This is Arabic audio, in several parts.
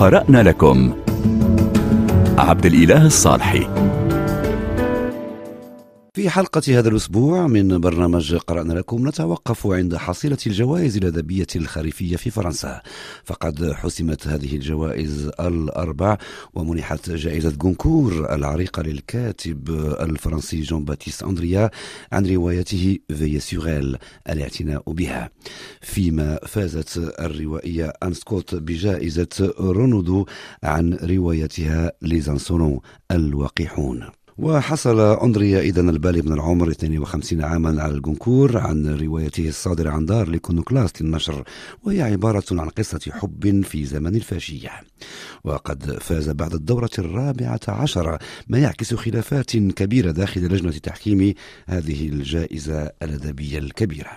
قرأنا لكم عبد الإله الصالحي. في حلقة هذا الأسبوع من برنامج قرأنا لكم نتوقف عند حصيلة الجوائز الأدبية الخريفية في فرنسا، فقد حسمت هذه الجوائز الأربع ومنحت جائزة غونكور العريقة للكاتب الفرنسي جون باتيست أندريا عن روايته في سوريل الاعتناء بها، فيما فازت الروائية أن سكوت بجائزة رونودو عن روايتها ليزانسونون الوقحون. وحصل أندريا إذن البالغ من العمر 52 عاما على الغونكور عن روايته الصادرة عن دار ليكونوكلاست للنشر، وهي عبارة عن قصة حب في زمن الفاشية، وقد فاز بعد الدورة 14، ما يعكس خلافات كبيرة داخل لجنة تحكيم هذه الجائزة الأدبية الكبيرة.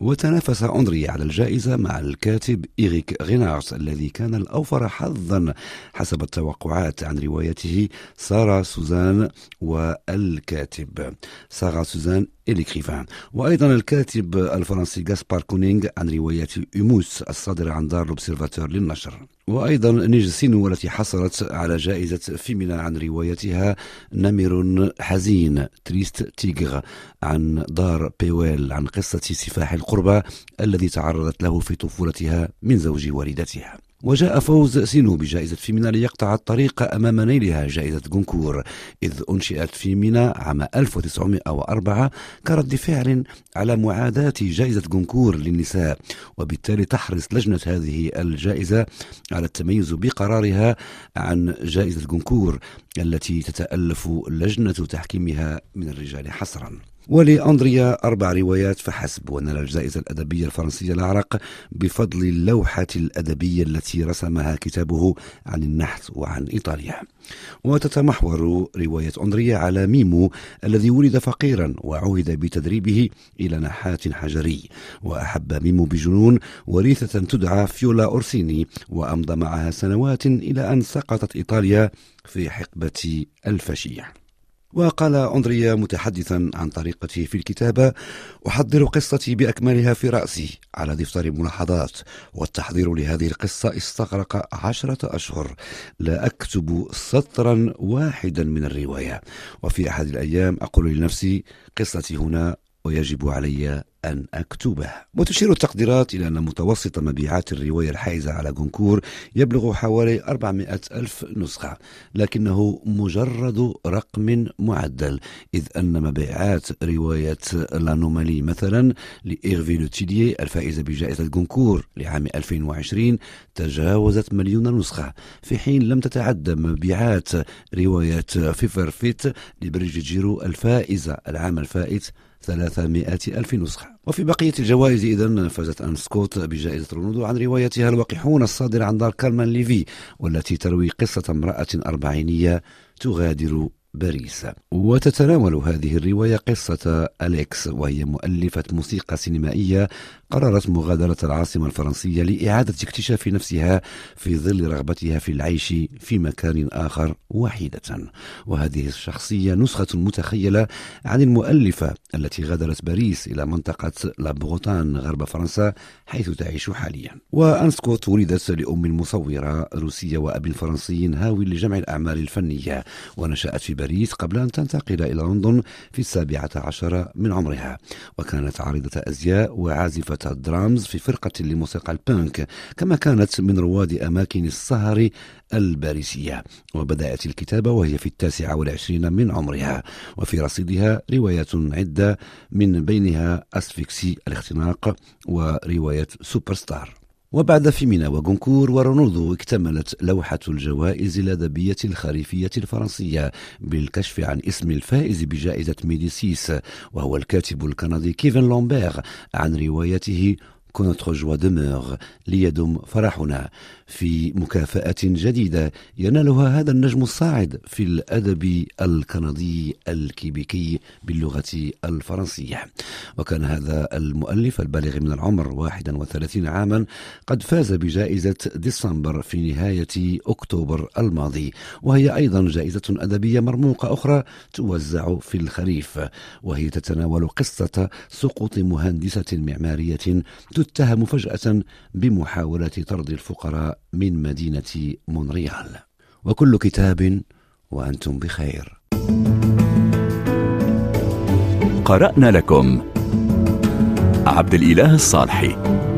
وتنافس أندريا على الجائزة مع الكاتب إيريك غينارت الذي كان الأوفر حظا حسب التوقعات عن روايته سارة سوزان والكاتب سارة سوزان الكريفان، وأيضا الكاتب الفرنسي غاسبار كونينغ عن رواية إيموس الصادرة عن دار لوبسيرفاتور للنشر، وأيضا نيج سينو التي حصلت على جائزة فيمينا عن روايتها نمر حزين تريست تيغر عن دار بيويل عن قصة سفاح القربة الذي تعرضت له في طفولتها من زوج والدتها. وجاء فوز سينو بجائزة فيمينا ليقطع الطريق أمام نيلها جائزة غونكور، إذ أنشئت فيمينا عام 1904 كرد فعل على معاداة جائزة غونكور للنساء، وبالتالي تحرص لجنة هذه الجائزة على التميز بقرارها عن جائزة غونكور التي تتألف لجنة تحكيمها من الرجال حصراً. ولأندريا 4 روايات فحسب، ونال الجائزة الأدبية الفرنسية العرق بفضل اللوحة الأدبية التي رسمها كتابه عن النحت وعن إيطاليا. وتتمحور رواية أندريا على ميمو الذي ولد فقيرا وعهد بتدريبه إلى نحات حجري، وأحب ميمو بجنون وريثة تدعى فيولا أورسيني وأمضى معها سنوات إلى أن سقطت إيطاليا في حقبة الفاشية. وقال أندريا متحدثا عن طريقته في الكتابة: أحضر قصتي بأكملها في رأسي على دفتر ملاحظات، والتحضير لهذه القصة استغرق 10، لا أكتب سطرا واحدا من الرواية، وفي أحد الأيام أقول لنفسي قصتي هنا ويجب علي أن أكتبه. وتشير التقديرات إلى أن متوسط مبيعات الرواية الحائزة على غونكور يبلغ حوالي 400,000 نسخة، لكنه مجرد رقم معدل، إذ أن مبيعات رواية لانومالي مثلا لإيرفي لو تيليي الفائزة بجائزة غونكور لعام 2020 تجاوزت 1,000,000 نسخة، في حين لم تتعدى مبيعات رواية فيفر فيت لبريجيت جيرو الفائزة العام الفائت 300,000 نسخة. وفي بقية الجوائز إذن فازت أن سكوت بجائزة رونودو عن روايتها الوقحون الصادرة عن دار كالمان ليفي، والتي تروي قصة امرأة 40 تغادر باريس، وتتناول هذه الرواية قصة أليكس وهي مؤلفة موسيقى سينمائية قررت مغادرة العاصمة الفرنسية لإعادة اكتشاف نفسها في ظل رغبتها في العيش في مكان آخر وحيدة، وهذه الشخصية نسخة متخيلة عن المؤلفة التي غادرت باريس إلى منطقة لابوغوتان غرب فرنسا حيث تعيش حاليا. وأن سكوت ولدت لأم مصورة روسية وأب فرنسي هاوي لجمع الأعمال الفنية، ونشأت في باريس قبل أن تنتقل إلى لندن في 17 من عمرها، وكانت عارضة أزياء وعازفة درامز في فرقة لموسيقى البانك، كما كانت من رواد أماكن السهر الباريسية. وبدأت الكتابة وهي في 29 من عمرها، وفي رصيدها روايات عدة من بينها أسفكسي الاختناق ورواية سوبر ستار. وبعد فيمينا وغونكور ورونودو اكتملت لوحة الجوائز الأدبية الخريفية الفرنسية بالكشف عن اسم الفائز بجائزة ميديسيس، وهو الكاتب الكندي كيفن لومبار عن روايته كونتر جوا دمور ليدم فرحنا، في مكافأة جديدة ينالها هذا النجم الصاعد في الأدب الكندي الكيبيكي باللغة الفرنسية. وكان هذا المؤلف البالغ من العمر 31 عاما قد فاز بجائزة ديسمبر في نهاية أكتوبر الماضي، وهي أيضا جائزة أدبية مرموقة أخرى توزع في الخريف، وهي تتناول قصة سقوط مهندسة معمارية يتهم فجأة بمحاولة طرد الفقراء من مدينة مونريال. وكل كتاب وأنتم بخير. قرأنا لكم عبد الإله الصالحي.